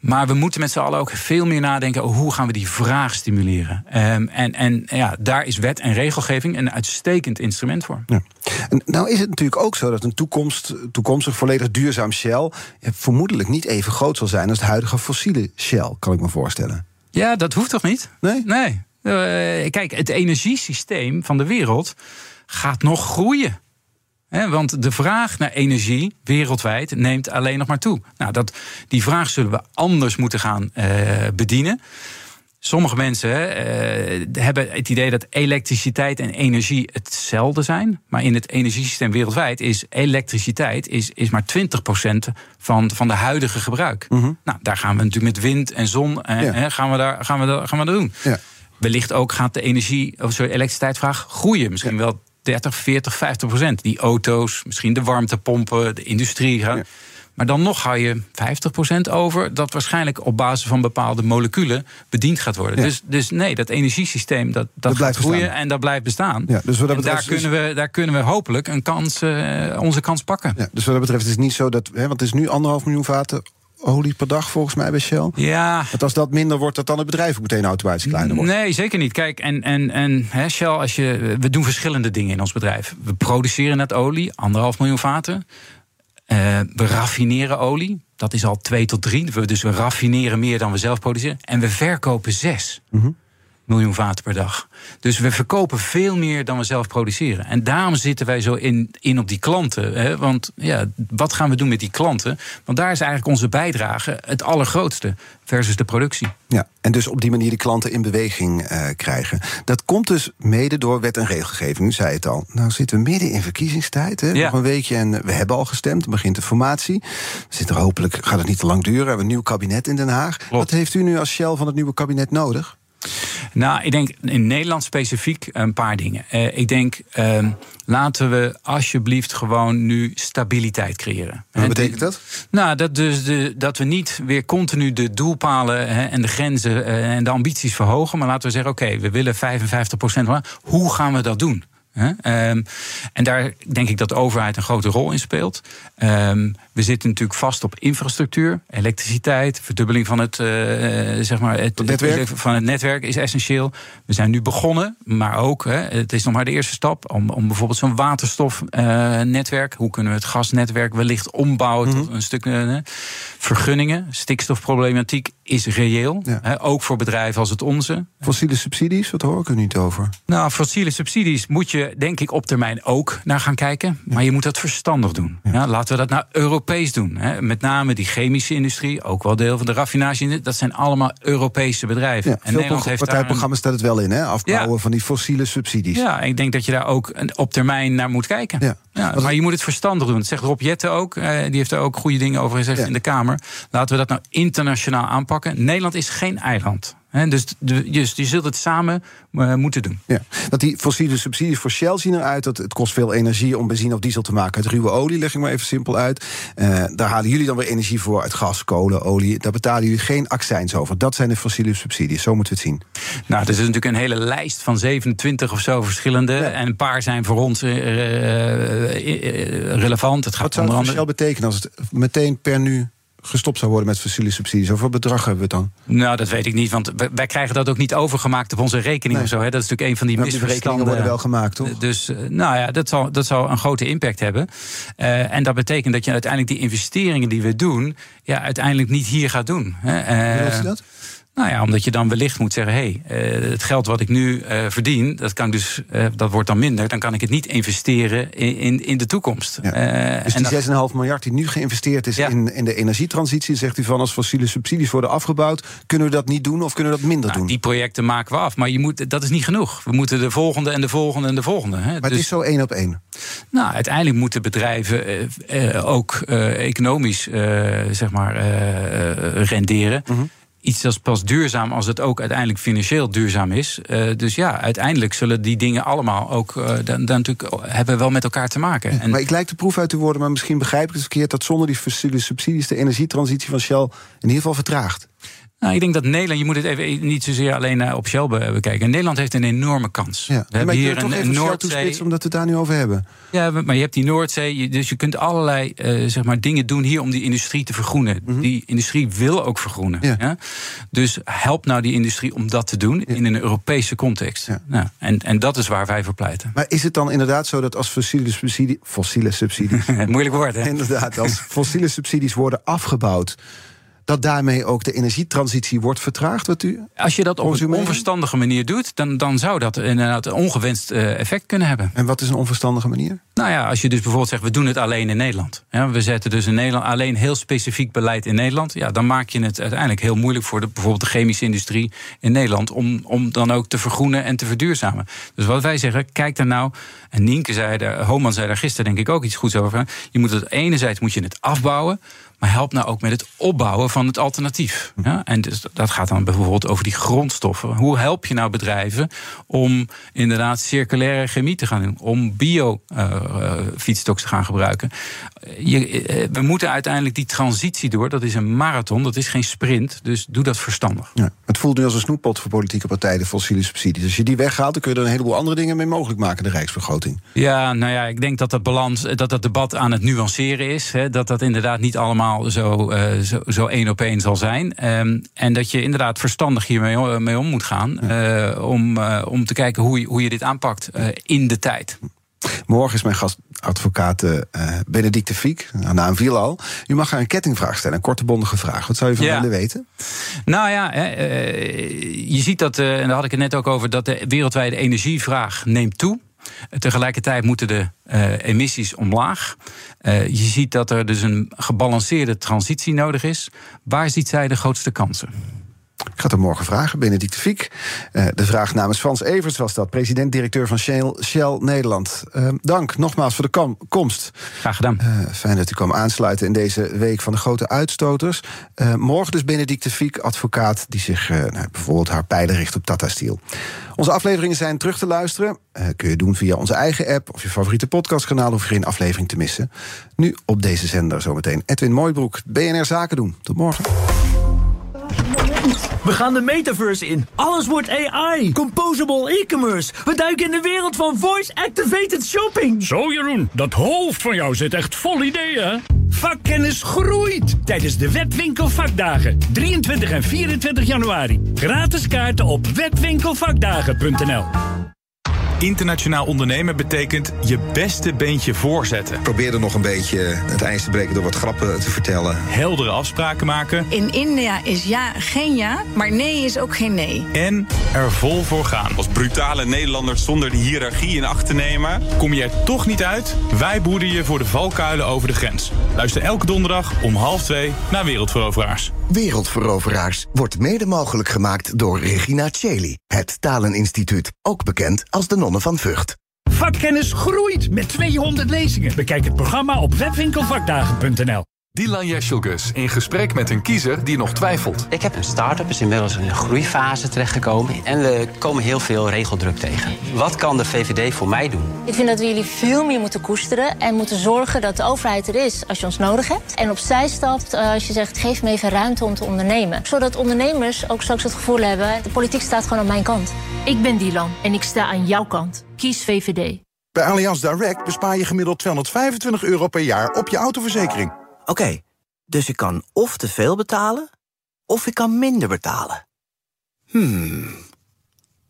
Maar we moeten met z'n allen ook veel meer nadenken over hoe gaan we die vraag stimuleren. Daar is wet en regelgeving een uitstekend instrument voor. Ja. En nou is het natuurlijk ook zo dat een toekomstig volledig duurzaam Shell vermoedelijk niet even groot zal zijn als de huidige fossiele Shell, kan ik me voorstellen. Ja, dat hoeft toch niet? Nee. Kijk, het energiesysteem van de wereld gaat nog groeien. Want de vraag naar energie wereldwijd neemt alleen nog maar toe. Die vraag zullen we anders moeten gaan bedienen. Sommige mensen hebben het idee dat elektriciteit en energie hetzelfde zijn. Maar in het energiesysteem wereldwijd is elektriciteit is maar 20% van de huidige gebruik. Mm-hmm. Daar gaan we natuurlijk met wind en zon gaan we dat doen. Ja. Wellicht ook gaat de elektriciteitsvraag groeien. Misschien wel 30%, 40%, 50%. Die auto's, misschien de warmtepompen, de industrie. Ja. Maar dan nog hou je 50% over dat waarschijnlijk op basis van bepaalde moleculen bediend gaat worden. Ja. Dus nee, dat energiesysteem dat blijft groeien bestaan. En dat blijft bestaan. Ja, dus wat dat betreft, daar kunnen we hopelijk onze kans pakken. Ja, dus wat dat betreft is het niet zo dat, want het is nu 1,5 miljoen vaten olie per dag volgens mij bij Shell. Ja. Want als dat minder wordt, dat dan het bedrijf ook meteen automatisch kleiner wordt. Nee, zeker niet. Kijk, Shell, we doen verschillende dingen in ons bedrijf. We produceren net olie, 1,5 miljoen vaten. We raffineren olie. Dat is al 2 tot 3. Dus we raffineren meer dan we zelf produceren. En we verkopen 6 miljoen vaten per dag. Dus we verkopen veel meer dan we zelf produceren. En daarom zitten wij zo in op die klanten. Want ja, wat gaan we doen met die klanten? Want daar is eigenlijk onze bijdrage het allergrootste versus de productie. Ja, en dus op die manier de klanten in beweging krijgen. Dat komt dus mede door wet en regelgeving. U zei het al. Nou zitten we midden in verkiezingstijd. Hè? Ja. Nog een weekje en we hebben al gestemd. Dan begint de formatie. Hopelijk gaat het niet te lang duren. We hebben een nieuw kabinet in Den Haag. Klopt. Wat heeft u nu als Shell van het nieuwe kabinet nodig? Ik denk in Nederland specifiek een paar dingen. Laten we alsjeblieft gewoon nu stabiliteit creëren. Wat betekent dat? Dat we niet weer continu de doelpalen en de grenzen en de ambities verhogen. Maar laten we zeggen, oké, we willen 55%. Hoe gaan we dat doen? En daar denk ik dat de overheid een grote rol in speelt. We zitten natuurlijk vast op infrastructuur, elektriciteit, verdubbeling van het netwerk is essentieel. We zijn nu begonnen, maar ook, het is nog maar de eerste stap om bijvoorbeeld zo'n waterstofnetwerk, hoe kunnen we het gasnetwerk wellicht ombouwen tot een stuk vergunningen. Stikstofproblematiek is reëel, ook voor bedrijven als het onze. Fossiele subsidies, wat hoor ik er niet over? Fossiele subsidies moet je denk ik op termijn ook naar gaan kijken, maar je moet dat verstandig doen. Ja. Laten we dat nou Europees doen. Met name die chemische industrie, ook wel deel van de raffinage. Dat zijn allemaal Europese bedrijven. Ja, en Nederland heeft partijprogramma's staat het wel in, afbouwen van die fossiele subsidies. Ja, ik denk dat je daar ook op termijn naar moet kijken. Ja. Maar je moet het verstandig doen. Dat zegt Rob Jetten ook. Die heeft er ook goede dingen over gezegd in de Kamer. Laten we dat nou internationaal aanpakken. Nederland is geen eiland. Dus je zult het samen moeten doen. Ja, want die fossiele subsidies voor Shell zien eruit dat het kost veel energie om benzine of diesel te maken uit ruwe olie, leg ik maar even simpel uit. Daar halen jullie dan weer energie voor uit gas, kolen, olie. Daar betalen jullie geen accijns over. Dat zijn de fossiele subsidies, zo moeten we het zien. Nou, er is natuurlijk een hele lijst van 27 of zo verschillende. Ja. En een paar zijn voor ons relevant. Het gaat wat zou het voor Shell betekenen als het meteen per nu gestopt zou worden met fossiele subsidies? Over bedrag hebben we het dan? Nou, dat weet ik niet, want wij krijgen dat ook niet overgemaakt op onze rekening of zo. Hè? Dat is natuurlijk een van die misverstanden. Die worden wel gemaakt, toch? Dus nou ja, dat zal een grote impact hebben. En dat betekent dat je uiteindelijk die investeringen die we doen, ja, uiteindelijk niet hier gaat doen. Hoe doet je dat? Nou ja, omdat je dan wellicht moet zeggen, het geld wat ik nu verdien, dat wordt dan minder. Dan kan ik het niet investeren in de toekomst. Ja. Dus die 6,5 miljard die nu geïnvesteerd is in de energietransitie, zegt u van als fossiele subsidies worden afgebouwd, kunnen we dat niet doen of kunnen we dat minder doen? Die projecten maken we af, maar dat is niet genoeg. We moeten de volgende en de volgende en de volgende. Hè. Maar het is zo 1 op 1. Nou, uiteindelijk moeten bedrijven ook economisch renderen. Mm-hmm. Iets dat is pas duurzaam als het ook uiteindelijk financieel duurzaam is. Dus ja, uiteindelijk zullen die dingen allemaal ook dan natuurlijk hebben wel met elkaar te maken. Ja, maar ik lijk de proef uit te worden, maar misschien begrijp ik het verkeerd dat zonder die fossiele subsidies de energietransitie van Shell in ieder geval vertraagt. Nou, ik denk dat Nederland, je moet het even niet zozeer alleen op Shell bekijken. Nederland heeft een enorme kans. Ja, we hebben hier een Noordzee, omdat we het daar nu over hebben. Ja, maar je hebt die Noordzee, dus je kunt allerlei dingen doen hier om die industrie te vergroenen. Mm-hmm. Die industrie wil ook vergroenen. Ja. Ja? Dus help nou die industrie om dat te doen in een Europese context. Ja. Nou, en dat is waar wij voor pleiten. Maar is het dan inderdaad zo dat als fossiele subsidies... moeilijk woord, hè? Inderdaad, als fossiele subsidies worden afgebouwd, dat daarmee ook de energietransitie wordt vertraagd? Als je dat op een onverstandige manier doet, dan zou dat inderdaad een ongewenst effect kunnen hebben. En wat is een onverstandige manier? Nou ja, als je dus bijvoorbeeld zegt, we doen het alleen in Nederland. Ja, we zetten dus in Nederland alleen heel specifiek beleid in Nederland. Ja, dan maak je het uiteindelijk heel moeilijk voor bijvoorbeeld de chemische industrie in Nederland om dan ook te vergroenen en te verduurzamen. Dus wat wij zeggen, kijk daar nou, en Homan zei daar gisteren denk ik ook iets goeds over. Je moet het enerzijds moet je het afbouwen, maar help nou ook met het opbouwen van het alternatief. Ja? En dus dat gaat dan bijvoorbeeld over die grondstoffen. Hoe help je nou bedrijven om inderdaad circulaire chemie te gaan doen? Om bio-fietstoks te gaan gebruiken? We moeten uiteindelijk die transitie door. Dat is een marathon, dat is geen sprint. Dus doe dat verstandig. Ja, het voelt nu als een snoeppot voor politieke partijen, de fossiele subsidies. Als je die weghaalt, dan kun je er een heleboel andere dingen mee mogelijk maken, de rijksbegroting. Ja, nou ja, ik denk dat debat aan het nuanceren is. Hè, dat inderdaad niet allemaal zo 1 op 1 zal zijn. En dat je inderdaad verstandig hiermee om moet gaan. Om te kijken hoe je dit aanpakt in de tijd. Morgen is mijn gast advocaat Bénédicte Ficq, naam viel al. U mag haar een kettingvraag stellen, een korte bondige vraag. Wat zou je van willen weten? Nou ja, je ziet dat, en daar had ik het net ook over, dat de wereldwijde energievraag neemt toe. Tegelijkertijd moeten de emissies omlaag. Je ziet dat er dus een gebalanceerde transitie nodig is. Waar ziet zij de grootste kansen? Ik ga het morgen vragen, Bénédicte Ficq. De vraag namens Frans Everts was dat, president-directeur van Shell Nederland. Dank nogmaals voor de komst. Graag gedaan. Fijn dat u kwam aansluiten in deze week van de grote uitstoters. Morgen dus Bénédicte Ficq, advocaat die zich bijvoorbeeld haar pijlen richt op Tata Steel. Onze afleveringen zijn terug te luisteren. Kun je doen via onze eigen app of je favoriete podcastkanaal. Hoef je geen aflevering te missen. Nu op deze zender zometeen Edwin Mooibroek, BNR Zaken doen. Tot morgen. We gaan de metaverse in. Alles wordt AI. Composable e-commerce. We duiken in de wereld van voice-activated shopping. Zo Jeroen, dat hoofd van jou zit echt vol ideeën. Vakkennis groeit tijdens de Webwinkelvakdagen. 23 en 24 januari. Gratis kaarten op webwinkelvakdagen.nl. Internationaal ondernemen betekent je beste beentje voorzetten. Probeer er nog een beetje het ijs te breken door wat grappen te vertellen. Heldere afspraken maken. In India is ja geen ja, maar nee is ook geen nee. En er vol voor gaan. Als brutale Nederlanders zonder de hiërarchie in acht te nemen, kom je er toch niet uit? Wij boeden je voor de valkuilen over de grens. Luister elke donderdag om 13:30 naar Wereldveroveraars. Wereldveroveraars wordt mede mogelijk gemaakt door Regina Cheli. Het Taleninstituut, ook bekend als de Nonnen van Vught. Vakkennis groeit met 200 lezingen. Bekijk het programma op webwinkelvakdagen.nl. Dilan Jesjelgus in gesprek met een kiezer die nog twijfelt. Ik heb een start-up, is inmiddels in een groeifase terechtgekomen. En we komen heel veel regeldruk tegen. Wat kan de VVD voor mij doen? Ik vind dat we jullie veel meer moeten koesteren en moeten zorgen dat de overheid er is als je ons nodig hebt. En opzij stapt als je zegt, geef me even ruimte om te ondernemen. Zodat ondernemers ook straks het gevoel hebben, de politiek staat gewoon aan mijn kant. Ik ben Dilan en ik sta aan jouw kant. Kies VVD. Bij Allianz Direct bespaar je gemiddeld €225 per jaar op je autoverzekering. Oké, dus ik kan of te veel betalen, of ik kan minder betalen.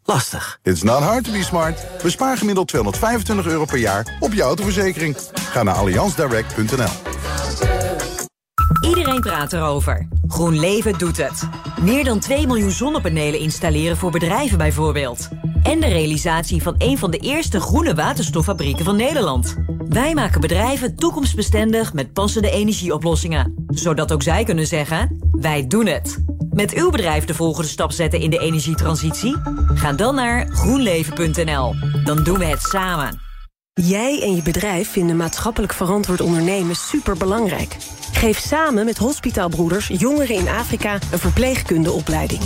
Lastig. It's not hard to be smart. Bespaar gemiddeld €225 per jaar op je autoverzekering. Ga naar allianzdirect.nl. Iedereen praat erover. GroenLeven doet het. Meer dan 2 miljoen zonnepanelen installeren voor bedrijven bijvoorbeeld. En de realisatie van een van de eerste groene waterstoffabrieken van Nederland. Wij maken bedrijven toekomstbestendig met passende energieoplossingen. Zodat ook zij kunnen zeggen, wij doen het. Met uw bedrijf de volgende stap zetten in de energietransitie? Ga dan naar groenleven.nl. Dan doen we het samen. Jij en je bedrijf vinden maatschappelijk verantwoord ondernemen superbelangrijk. Geef samen met hospitaalbroeders jongeren in Afrika een verpleegkundeopleiding.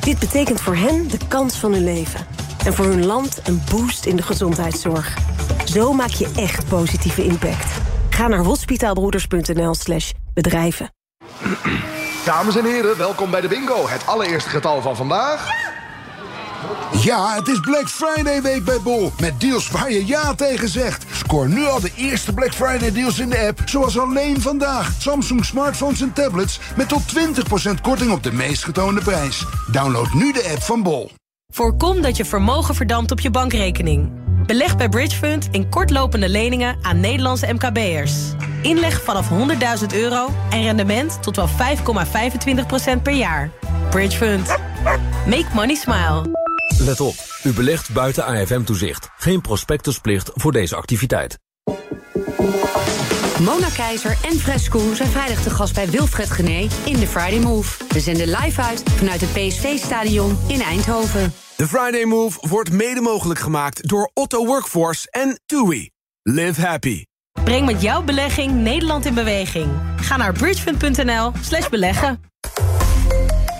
Dit betekent voor hen de kans van hun leven. En voor hun land een boost in de gezondheidszorg. Zo maak je echt positieve impact. Ga naar hospitaalbroeders.nl/bedrijven. Dames en heren, welkom bij de bingo. Het allereerste getal van vandaag... Ja! Ja, het is Black Friday week bij Bol. Met deals waar je ja tegen zegt. Scoor nu al de eerste Black Friday deals in de app. Zoals alleen vandaag. Samsung smartphones en tablets. Met tot 20% korting op de meest getoonde prijs. Download nu de app van Bol. Voorkom dat je vermogen verdampt op je bankrekening. Beleg bij Bridgefund in kortlopende leningen aan Nederlandse MKB'ers. Inleg vanaf €100.000 en rendement tot wel 5,25% per jaar. Bridgefund. Make money smile. Let op, u belegt buiten AFM-toezicht. Geen prospectusplicht voor deze activiteit. Mona Keizer en Fresco zijn vrijdag te gast bij Wilfred Gené in de Friday Move. We zenden live uit vanuit het PSV-stadion in Eindhoven. De Friday Move wordt mede mogelijk gemaakt door Otto Workforce en TUI. Live happy. Breng met jouw belegging Nederland in beweging. Ga naar bridgefund.nl/beleggen.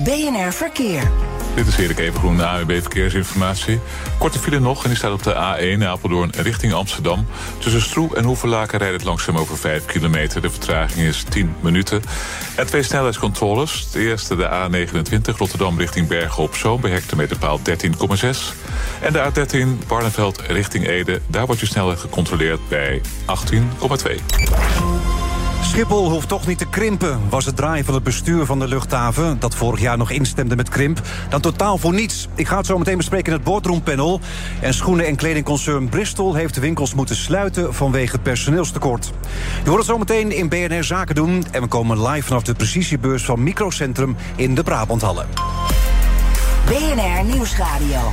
BNR Verkeer. Dit is Erik Evengroen, de ANWB Verkeersinformatie. Korte file nog en die staat op de A1 Apeldoorn richting Amsterdam. Tussen Stroe en Hoevelaken rijdt het langzaam over 5 kilometer. De vertraging is 10 minuten. En 2 snelheidscontroles. De eerste de A29 Rotterdam richting Bergen-op-Zoom... bij hectometerpaal 13,6. En de A13 Barneveld richting Ede. Daar wordt je snelheid gecontroleerd bij 18,2. Schiphol hoeft toch niet te krimpen, was het draaien van het bestuur van de luchthaven... dat vorig jaar nog instemde met krimp, dan totaal voor niets. Ik ga het zo meteen bespreken in het boardroompanel. En schoenen- en kledingconcern Bristol heeft de winkels moeten sluiten... vanwege het personeelstekort. Je hoort het zo meteen in BNR Zaken doen... en we komen live vanaf de precisiebeurs van Microcentrum in de Brabanthallen. BNR Nieuwsradio.